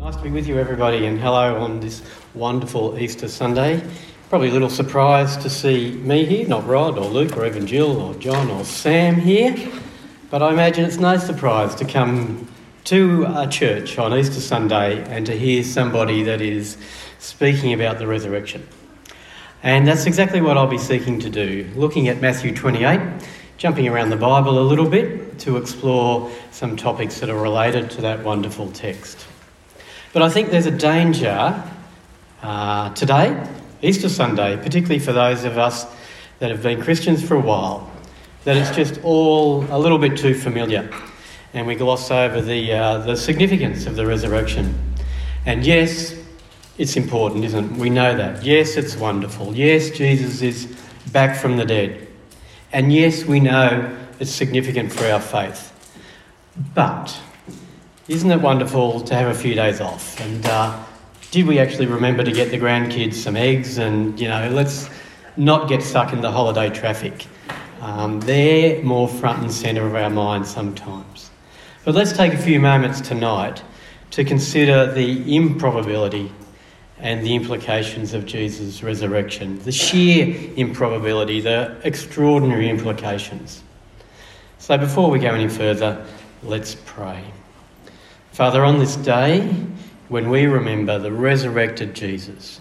Nice to be with you, everybody, and hello on this wonderful Easter Sunday. Probably a little surprised to see me here, not Rod or Luke or even Jill or John or Sam here, but I imagine it's no surprise to come to a church on Easter Sunday and to hear somebody that is speaking about the resurrection. And that's exactly what I'll be seeking to do, looking at Matthew 28, jumping around the Bible a little bit to explore some topics that are related to that wonderful text. But I think there's a danger today, Easter Sunday, particularly for those of us that have been Christians for a while, that it's just all a little bit too familiar and we gloss over the significance of the resurrection. And yes, it's important, isn't it? We know that. Yes, it's wonderful. Yes, Jesus is back from the dead. And yes, we know it's significant for our faith. But isn't it wonderful to have a few days off? And did we actually remember to get the grandkids some eggs? And, you know, let's not get stuck in the holiday traffic. They're more front and centre of our minds sometimes. But let's take a few moments tonight to consider the improbability and the implications of Jesus' resurrection, the sheer improbability, the extraordinary implications. So before we go any further, let's pray. Father, on this day, when we remember the resurrected Jesus,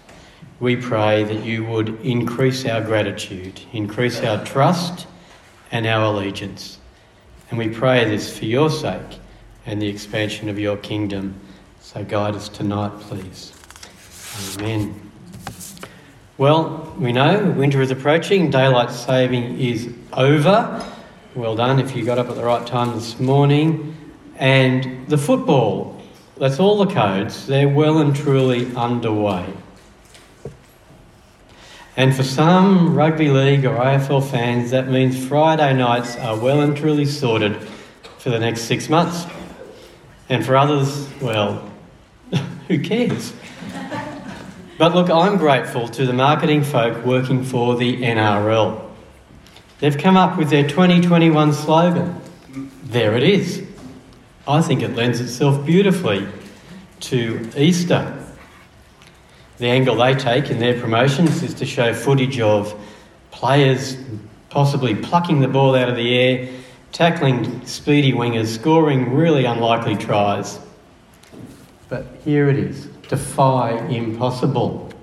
we pray that you would increase our gratitude, increase our trust and our allegiance. And we pray this for your sake and the expansion of your kingdom. So guide us tonight, please. Amen. Well, we know winter is approaching, daylight saving is over. Well done if you got up at the right time this morning. And the football, that's all the codes, they're well and truly underway. And for some rugby league or AFL fans, that means Friday nights are well and truly sorted for the next 6 months. And for others, well, who cares? But look, I'm grateful to the marketing folk working for the NRL. They've come up with their 2021 slogan. There it is. I think it lends itself beautifully to Easter. The angle they take in their promotions is to show footage of players possibly plucking the ball out of the air, tackling speedy wingers, scoring really unlikely tries. But here it is. Defy impossible.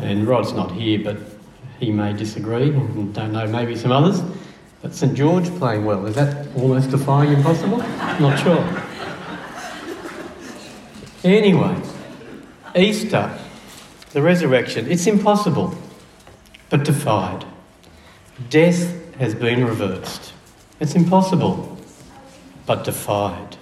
And Rod's not here, but he may disagree, and don't know, maybe some others. But St. George playing well, is that almost defying impossible? Not sure. Anyway, Easter, the resurrection, it's impossible, but defied. Death has been reversed. It's impossible, but defied.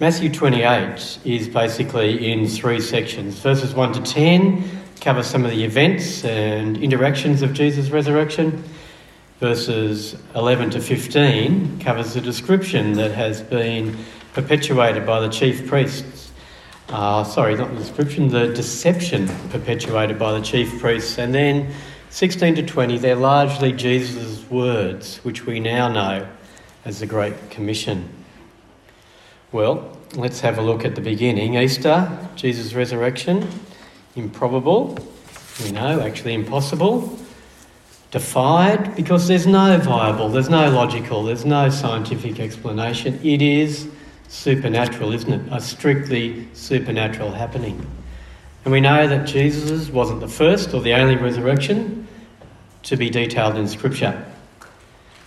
Matthew 28 is basically in three sections. Verses 1 to 10 cover some of the events and interactions of Jesus' resurrection. Verses 11 to 15 covers the description that has been perpetuated by the chief priests. The deception perpetuated by the chief priests. And then 16 to 20, they're largely Jesus' words, which we now know as the Great Commission. Well, let's have a look at the beginning. Easter, Jesus' resurrection, improbable, we know, actually impossible, defied, because there's no viable, there's no logical, there's no scientific explanation. It is supernatural, isn't it? A strictly supernatural happening. And we know that Jesus wasn't the first or the only resurrection to be detailed in Scripture.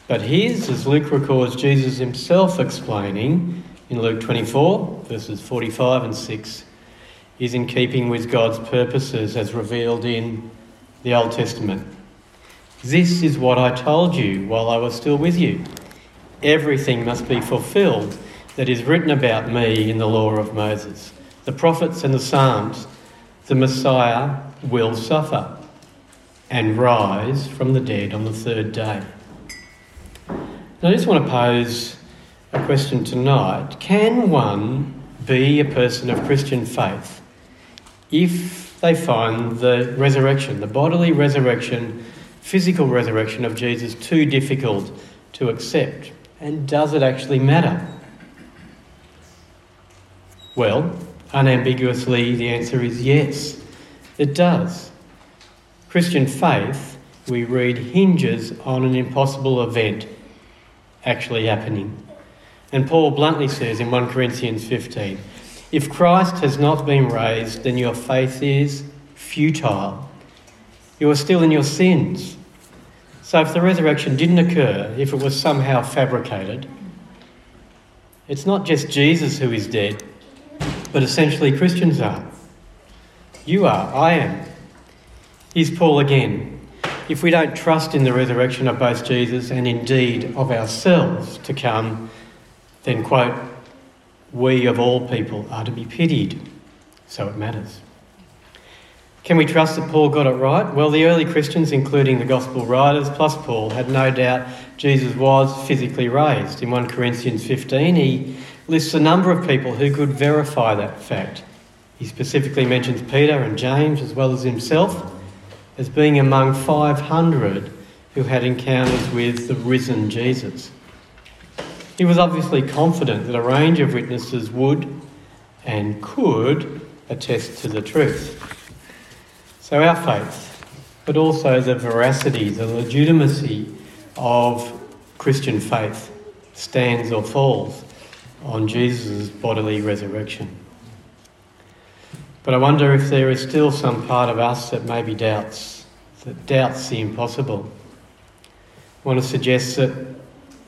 But his, as Luke records, Jesus himself explaining in Luke 24, verses 45 and 6, is in keeping with God's purposes as revealed in the Old Testament. This is what I told you while I was still with you. Everything must be fulfilled that is written about me in the law of Moses, the prophets and the Psalms, the Messiah will suffer and rise from the dead on the third day. And I just want to pose a question tonight. Can one be a person of Christian faith if they find the resurrection, the bodily resurrection, physical resurrection of Jesus too difficult to accept? And does it actually matter? Well, unambiguously, the answer is yes, it does. Christian faith, we read, hinges on an impossible event actually happening. And Paul bluntly says in 1 Corinthians 15, if Christ has not been raised, then your faith is futile. You are still in your sins. So if the resurrection didn't occur, if it was somehow fabricated, it's not just Jesus who is dead, but essentially Christians are. You are, I am. Here's Paul again. If we don't trust in the resurrection of both Jesus and indeed of ourselves to come, then, quote, we of all people are to be pitied, so it matters. Can we trust that Paul got it right? Well, the early Christians, including the Gospel writers plus Paul, had no doubt Jesus was physically raised. In 1 Corinthians 15, he lists a number of people who could verify that fact. He specifically mentions Peter and James, as well as himself, as being among 500 who had encounters with the risen Jesus. He was obviously confident that a range of witnesses would and could attest to the truth. So our faith, but also the veracity, the legitimacy of Christian faith stands or falls on Jesus' bodily resurrection. But I wonder if there is still some part of us that maybe doubts, that doubts the impossible. I want to suggest that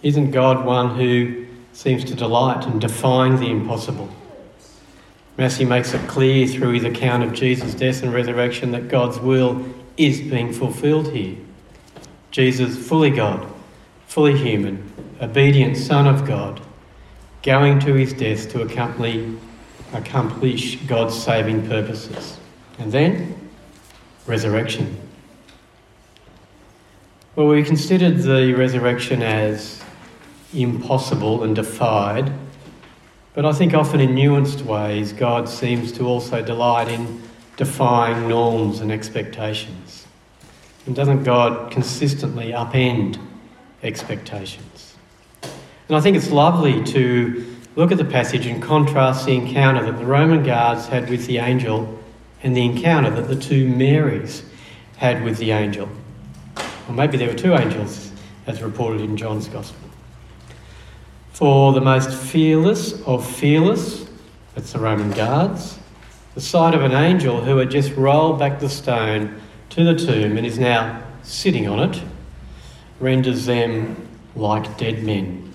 isn't God one who seems to delight and define the impossible? Matthew makes it clear through his account of Jesus' death and resurrection that God's will is being fulfilled here. Jesus, fully God, fully human, obedient Son of God, going to his death to accomplish God's saving purposes. And then, resurrection. Well, we considered the resurrection as impossible and defied, but I think often in nuanced ways, God seems to also delight in defying norms and expectations. And doesn't God consistently upend expectations? And I think it's lovely to look at the passage and contrast the encounter that the Roman guards had with the angel and the encounter that the two Marys had with the angel. Or maybe there were two angels, as reported in John's Gospel. For the most fearless of fearless, that's the Roman guards, the sight of an angel who had just rolled back the stone to the tomb and is now sitting on it, renders them like dead men.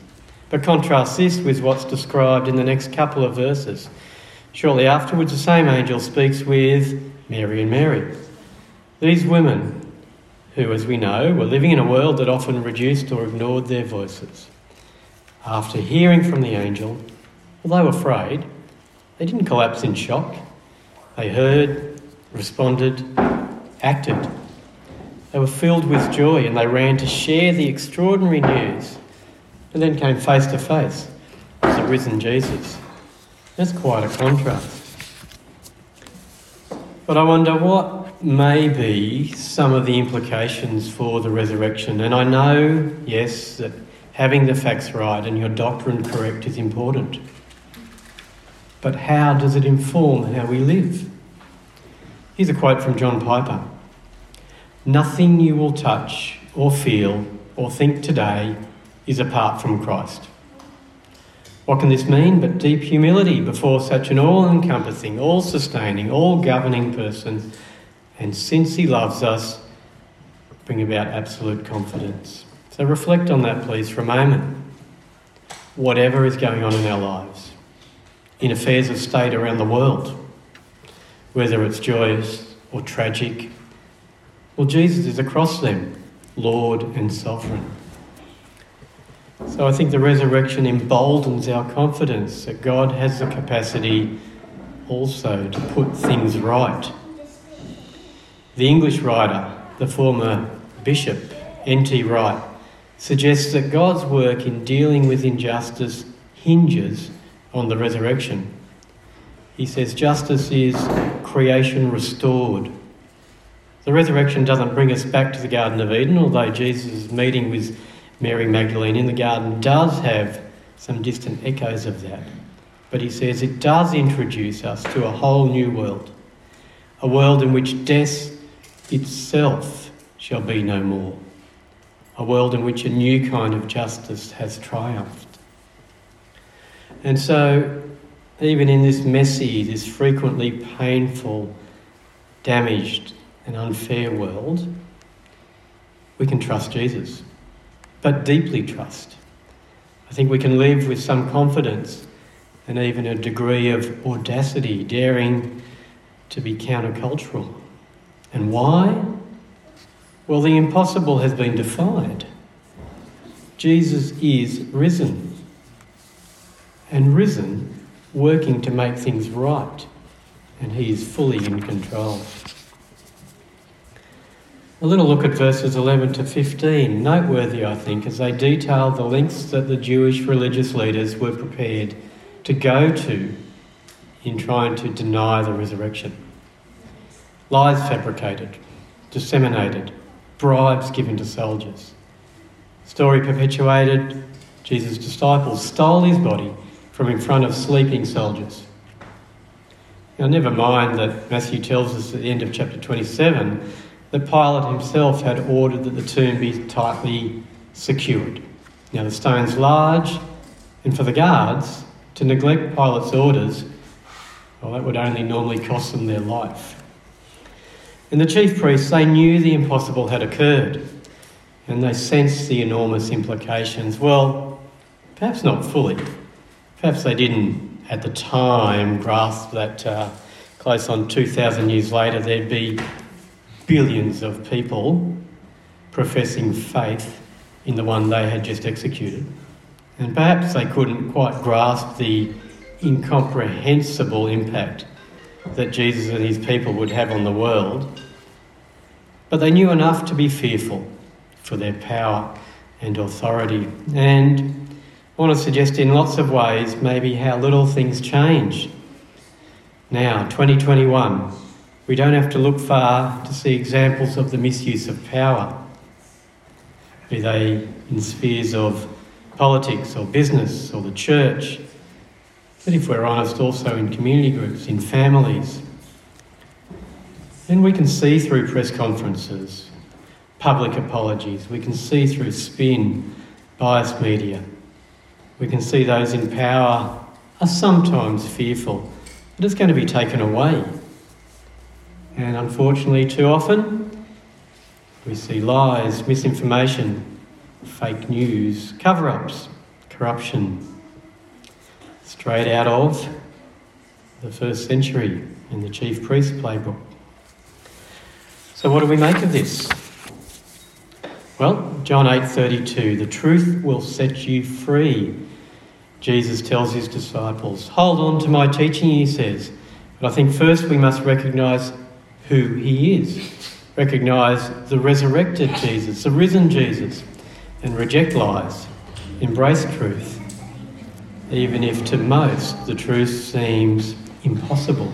But contrast this with what's described in the next couple of verses. Shortly afterwards, the same angel speaks with Mary and Mary. These women, who, as we know, were living in a world that often reduced or ignored their voices. After hearing from the angel, although afraid, they didn't collapse in shock. They heard, responded, acted. They were filled with joy and they ran to share the extraordinary news, and then came face to face with the risen Jesus. That's quite a contrast. But I wonder what may be some of the implications for the resurrection. And I know, yes, that having the facts right and your doctrine correct is important. But how does it inform how we live? Here's a quote from John Piper. "Nothing you will touch or feel or think today is apart from Christ." What can this mean but deep humility before such an all-encompassing, all-sustaining, all-governing person, and since he loves us, bring about absolute confidence. So reflect on that, please, for a moment. Whatever is going on in our lives, in affairs of state around the world, whether it's joyous or tragic, well, Jesus is across them, Lord and Sovereign. So I think the resurrection emboldens our confidence that God has the capacity also to put things right. The English writer, the former bishop, N.T. Wright, suggests that God's work in dealing with injustice hinges on the resurrection. He says justice is creation restored. The resurrection doesn't bring us back to the Garden of Eden, although Jesus' meeting with Mary Magdalene in the garden does have some distant echoes of that. But he says it does introduce us to a whole new world, a world in which death itself shall be no more, a world in which a new kind of justice has triumphed. And so, even in this messy, this frequently painful, damaged and unfair world, we can trust Jesus, but deeply trust. I think we can live with some confidence and even a degree of audacity, daring to be countercultural. And why? Well, the impossible has been defied. Jesus is risen, and risen working to make things right, and he is fully in control. A little look at verses 11 to 15, noteworthy, I think, as they detail the lengths that the Jewish religious leaders were prepared to go to in trying to deny the resurrection. Lies fabricated, disseminated, bribes given to soldiers. Story perpetuated, Jesus' disciples stole his body from in front of sleeping soldiers. Now, never mind that Matthew tells us at the end of chapter 27 that Pilate himself had ordered that the tomb be tightly secured. Now, the stone's large, and for the guards to neglect Pilate's orders, well, that would only normally cost them their life. And the chief priests, they knew the impossible had occurred, and they sensed the enormous implications. Well, perhaps not fully. Perhaps they didn't at the time grasp that close on 2,000 years later there'd be billions of people professing faith in the one they had just executed. And perhaps they couldn't quite grasp the incomprehensible impact that Jesus and his people would have on the world. But they knew enough to be fearful for their power and authority. And I want to suggest in lots of ways maybe how little things change. Now, 2021, we don't have to look far to see examples of the misuse of power, be they in spheres of politics or business or the church, but if we're honest, also in community groups, in families. And we can see through press conferences, public apologies, we can see through spin, biased media. We can see those in power are sometimes fearful that it's going to be taken away. And unfortunately, too often, we see lies, misinformation, fake news, cover-ups, corruption, straight out of the first century in the chief priest playbook. So what do we make of this? Well, John 8:32, the truth will set you free. Jesus tells his disciples, hold on to my teaching, he says. But I think first we must recognise who he is, recognise the resurrected Jesus, the risen Jesus, and reject lies, embrace truth, even if to most the truth seems impossible.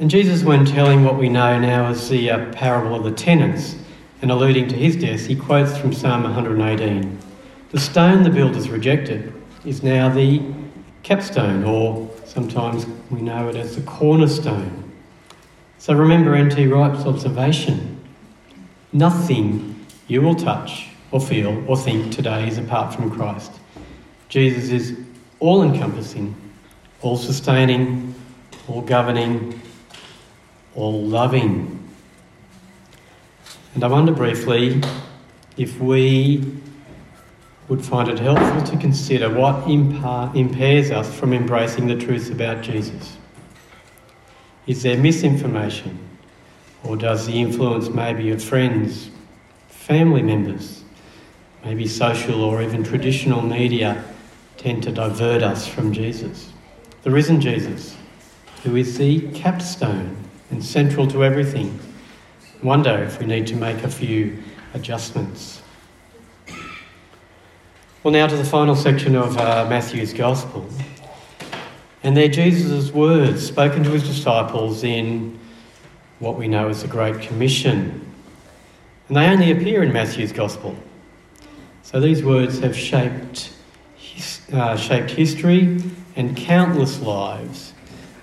And Jesus, when telling what we know now as the parable of the tenants and alluding to his death, he quotes from Psalm 118. The stone the builders rejected is now the capstone, or sometimes we know it as the cornerstone. So remember N.T. Wright's observation. Nothing you will touch or feel or think today is apart from Christ. Jesus is all-encompassing, all-sustaining, all-governing, all-loving. And I wonder briefly if we would find it helpful to consider what impairs us from embracing the truth about Jesus. Is there misinformation, or does the influence maybe of friends, family members, maybe social or even traditional media tend to divert us from Jesus? the risen Jesus, who is the capstone and central to everything. Wonder if we need to make a few adjustments. Well, now to the final section of Matthew's Gospel. And they're Jesus' words spoken to his disciples in what we know as the Great Commission. And they only appear in Matthew's Gospel. So these words have shaped history and countless lives.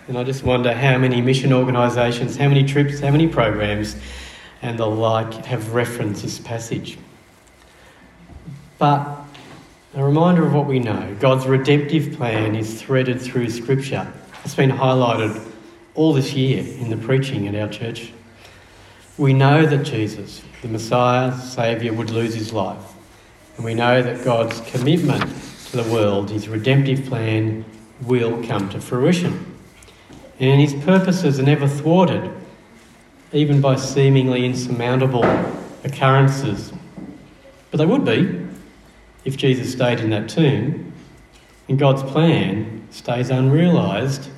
And I just wonder how many mission organisations, how many trips, how many programs and the like have referenced this passage. But a reminder of what we know, God's redemptive plan is threaded through Scripture. It's been highlighted all this year in the preaching at our church. We know that Jesus, the Messiah, Saviour, would lose his life. And we know that God's commitment to the world, his redemptive plan, will come to fruition. And his purposes are never thwarted, even by seemingly insurmountable occurrences. But they would be if Jesus stayed in that tomb, and God's plan stays unrealised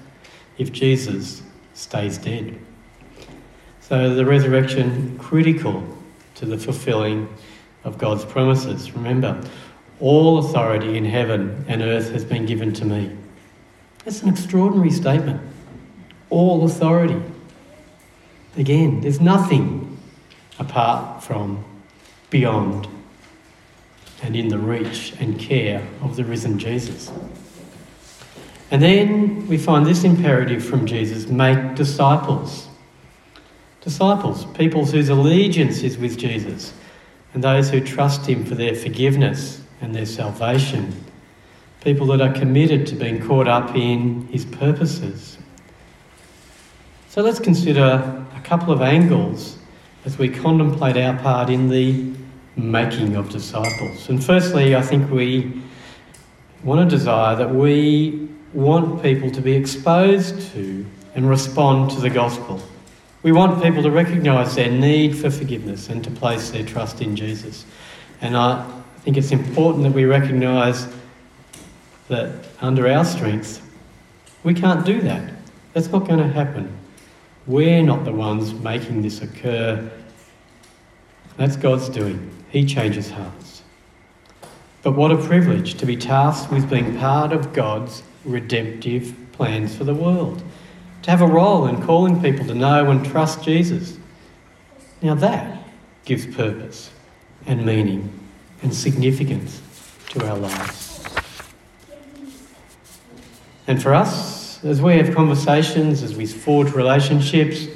if Jesus stays dead. So the resurrection critical to the fulfilling of God's promises. Remember, all authority in heaven and earth has been given to me. That's an extraordinary statement. All authority. Again, there's nothing apart from, beyond, and in the reach and care of the risen Jesus. And then we find this imperative from Jesus, make disciples. Disciples, people whose allegiance is with Jesus, and those who trust him for their forgiveness and their salvation. People that are committed to being caught up in his purposes. So let's consider a couple of angles as we contemplate our part in the making of disciples. And firstly, I think we want to desire that we want people to be exposed to and respond to the gospel. We want people to recognise their need for forgiveness and to place their trust in Jesus. And I think it's important that we recognise that under our strength, we can't do that. That's not going to happen. We're not the ones making this occur. That's God's doing. He changes hearts. But what a privilege to be tasked with being part of God's redemptive plans for the world. To have a role in calling people to know and trust Jesus. Now that gives purpose and meaning and significance to our lives. And for us, as we have conversations, as we forge relationships,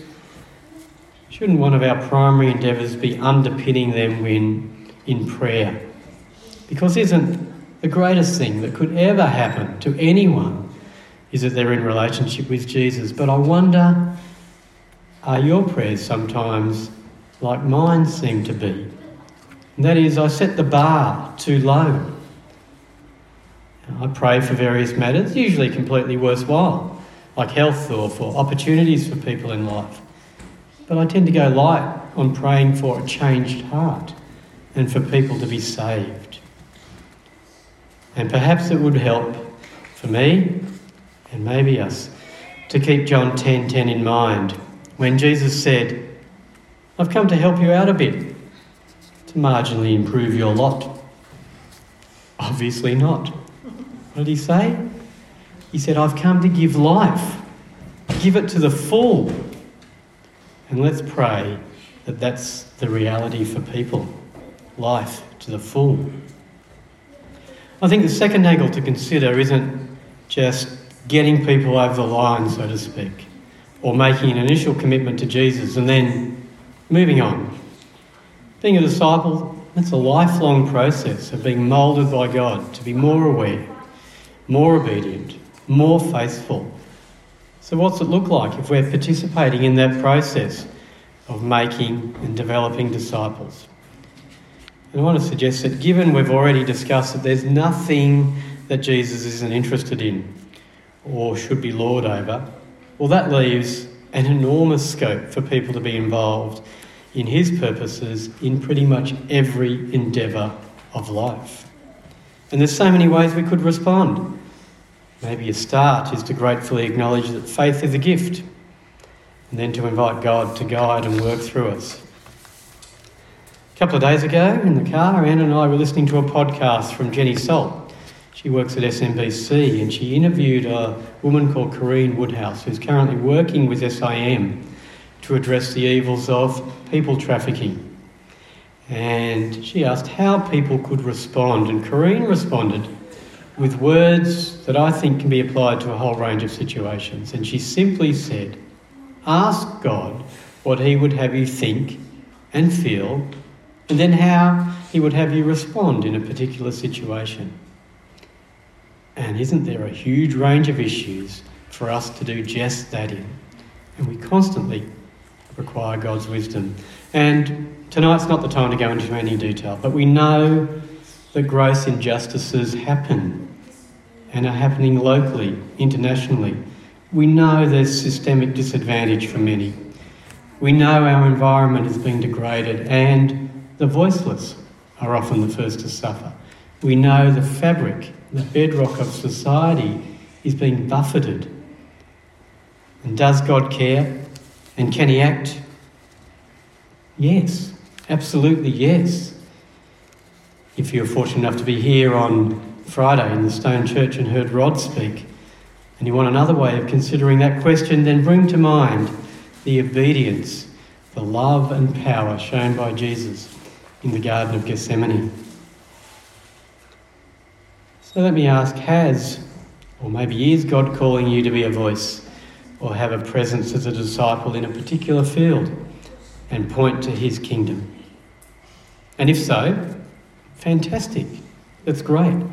shouldn't one of our primary endeavours be underpinning them in prayer? Because isn't the greatest thing that could ever happen to anyone is that they're in relationship with Jesus. But I wonder, are your prayers sometimes like mine seem to be? And that is, I set the bar too low. I pray for various matters, usually completely worthwhile, like health or for opportunities for people in life. But I tend to go light on praying for a changed heart and for people to be saved. And perhaps it would help for me and maybe us to keep John 10:10 in mind when Jesus said, I've come to help you out a bit, to marginally improve your lot. Obviously not. What did he say? He said, I've come to give life, give it to the full. And let's pray that that's the reality for people, life to the full. I think the second angle to consider isn't just getting people over the line, so to speak, or making an initial commitment to Jesus and then moving on. Being a disciple, that's a lifelong process of being moulded by God to be more aware, more obedient, more faithful. So what's it look like if we're participating in that process of making and developing disciples? And I want to suggest that given we've already discussed that there's nothing that Jesus isn't interested in or should be lord over, well, that leaves an enormous scope for people to be involved in his purposes in pretty much every endeavour of life. And there's so many ways we could respond. Maybe a start is to gratefully acknowledge that faith is a gift, and then to invite God to guide and work through us. A couple of days ago in the car, Anne and I were listening to a podcast from Jenny Salt. She works at SMBC, and she interviewed a woman called Corrine Woodhouse, who's currently working with SIM to address the evils of people trafficking. And she asked how people could respond, and Corrine responded with words that I think can be applied to a whole range of situations. And she simply said, ask God what he would have you think and feel, and then how he would have you respond in a particular situation. And isn't there a huge range of issues for us to do just that in? And we constantly require God's wisdom. And tonight's not the time to go into any detail, but we know that gross injustices happen and are happening locally, internationally. We know there's systemic disadvantage for many. We know our environment is being degraded, and the voiceless are often the first to suffer. We know the fabric, the bedrock of society, is being buffeted. And does God care? And can he act? Yes, absolutely yes. If you were fortunate enough to be here on Friday in the Stone Church and heard Rod speak, and you want another way of considering that question, then bring to mind the obedience, the love and power shown by Jesus in the Garden of Gethsemane. So let me ask, has, or maybe is, God calling you to be a voice or have a presence as a disciple in a particular field and point to his kingdom? And if so, fantastic. That's great.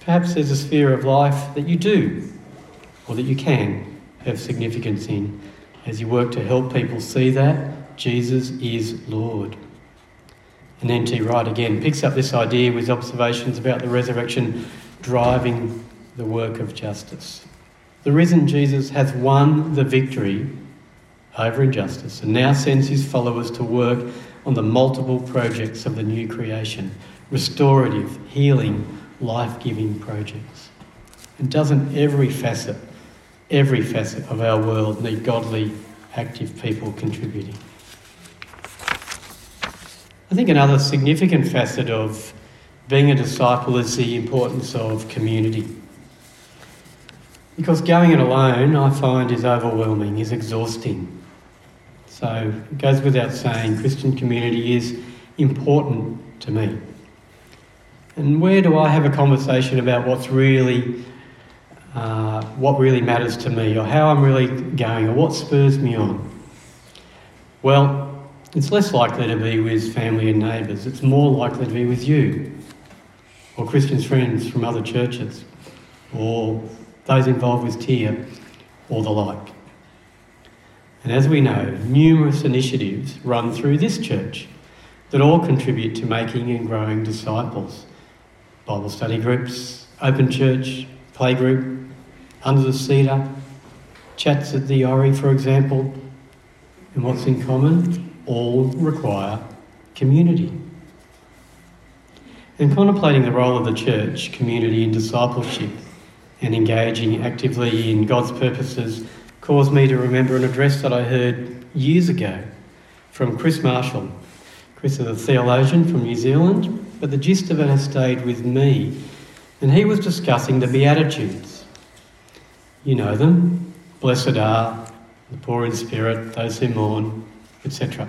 Perhaps there's a sphere of life that you do or that you can have significance in as you work to help people see that Jesus is Lord. And N.T. Wright again picks up this idea with observations about the resurrection driving the work of justice. The risen Jesus has won the victory over injustice and now sends his followers to work on the multiple projects of the new creation, restorative, healing, life-giving projects. And doesn't every facet of our world need godly, active people contributing? I think another significant facet of being a disciple is the importance of community. Because going it alone, I find, is overwhelming, is exhausting. So it goes without saying, Christian community is important to me. And where do I have a conversation about what really matters to me, or how I'm really going, or what spurs me on? Well, it's less likely to be with family and neighbours. It's more likely to be with you, or Christian friends from other churches, or those involved with TIA, or the like. And as we know, numerous initiatives run through this church that all contribute to making and growing disciples. Bible study groups, open church, playgroup, under the cedar, chats at the Ori, for example. And what's in common? All require community. And contemplating the role of the church, community and discipleship, and engaging actively in God's purposes caused me to remember an address that I heard years ago from Chris Marshall. Chris is a theologian from New Zealand, but the gist of it has stayed with me. And he was discussing the Beatitudes. You know them. Blessed are the poor in spirit, those who mourn, etc.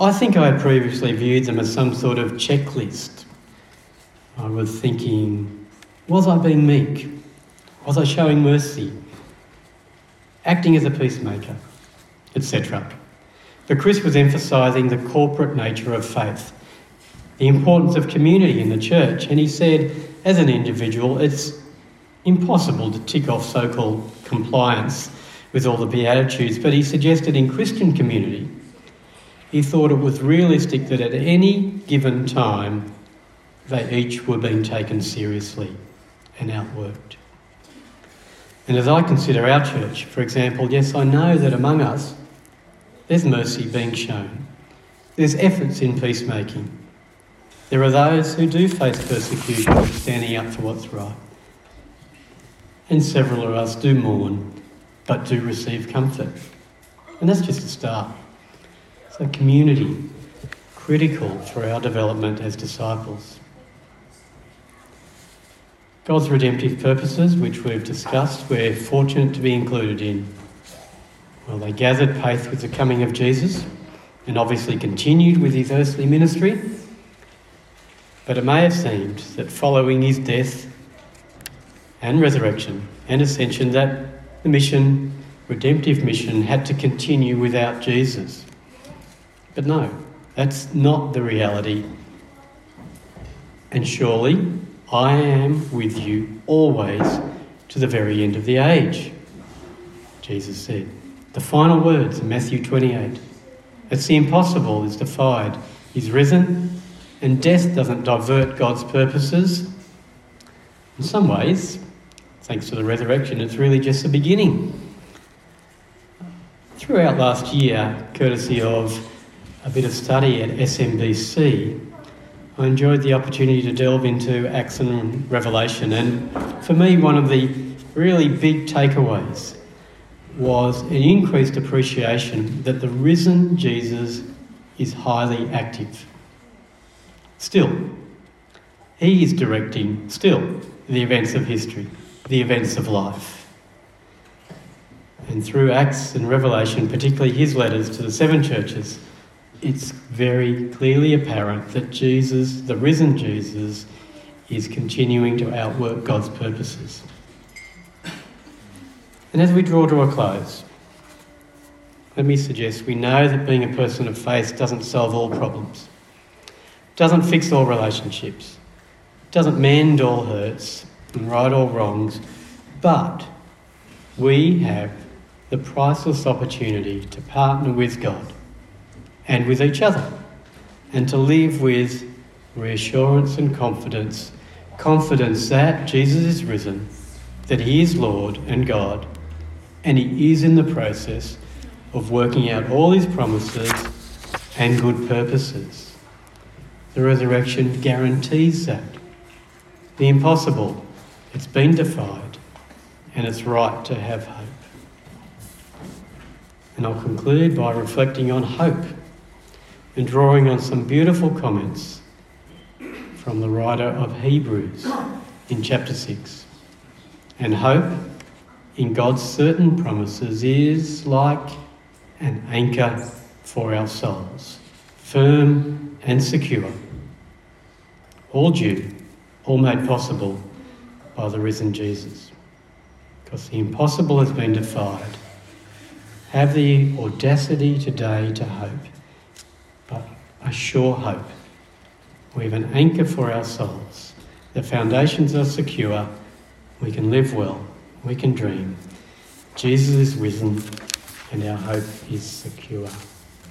I think I had previously viewed them as some sort of checklist. I was thinking, was I being meek? Was I showing mercy? Acting as a peacemaker, etc. But Chris was emphasising the corporate nature of faith, the importance of community in the church, and he said, as an individual, it's impossible to tick off so-called compliance with all the Beatitudes, but he suggested in Christian community, he thought it was realistic that at any given time, they each were being taken seriously and outworked. And as I consider our church, for example, yes, I know that among us, there's mercy being shown. There's efforts in peacemaking. There are those who do face persecution standing up for what's right. and several of us do mourn, but do receive comfort. And that's just a start. So community, critical for our development as disciples. God's redemptive purposes, which we've discussed, we're fortunate to be included in. Well, they gathered pace with the coming of Jesus and obviously continued with his earthly ministry. But it may have seemed that following his death and resurrection and ascension, that the mission, redemptive mission, had to continue without Jesus. But no, that's not the reality. And surely, I am with you always to the very end of the age, Jesus said. The final words in Matthew 28. It's the impossible is defied. He's risen, and death doesn't divert God's purposes. In some ways, thanks to the resurrection, it's really just the beginning. Throughout last year, courtesy of a bit of study at SMBC, I enjoyed the opportunity to delve into Acts and Revelation, and for me one of the really big takeaways was an increased appreciation that the risen Jesus is highly active. Still, he is directing still the events of history, the events of life. And through Acts and Revelation, particularly his letters to the seven churches, it's very clearly apparent that Jesus, the risen Jesus, is continuing to outwork God's purposes. And as we draw to a close, let me suggest we know that being a person of faith doesn't solve all problems, doesn't fix all relationships, doesn't mend all hurts and right all wrongs, but we have the priceless opportunity to partner with God and with each other, and to live with reassurance and confidence, confidence that Jesus is risen, that he is Lord and God, and he is in the process of working out all his promises and good purposes. The resurrection guarantees that. The impossible, it's been defied, and it's right to have hope. And I'll conclude by reflecting on hope, and drawing on some beautiful comments from the writer of Hebrews in chapter 6. And hope in God's certain promises is like an anchor for our souls, firm and secure, all due, all made possible by the risen Jesus. Because the impossible has been defied. Have the audacity today to hope. But a sure hope. We have an anchor for our souls. The foundations are secure. We can live well. We can dream. Jesus is risen, and our hope is secure.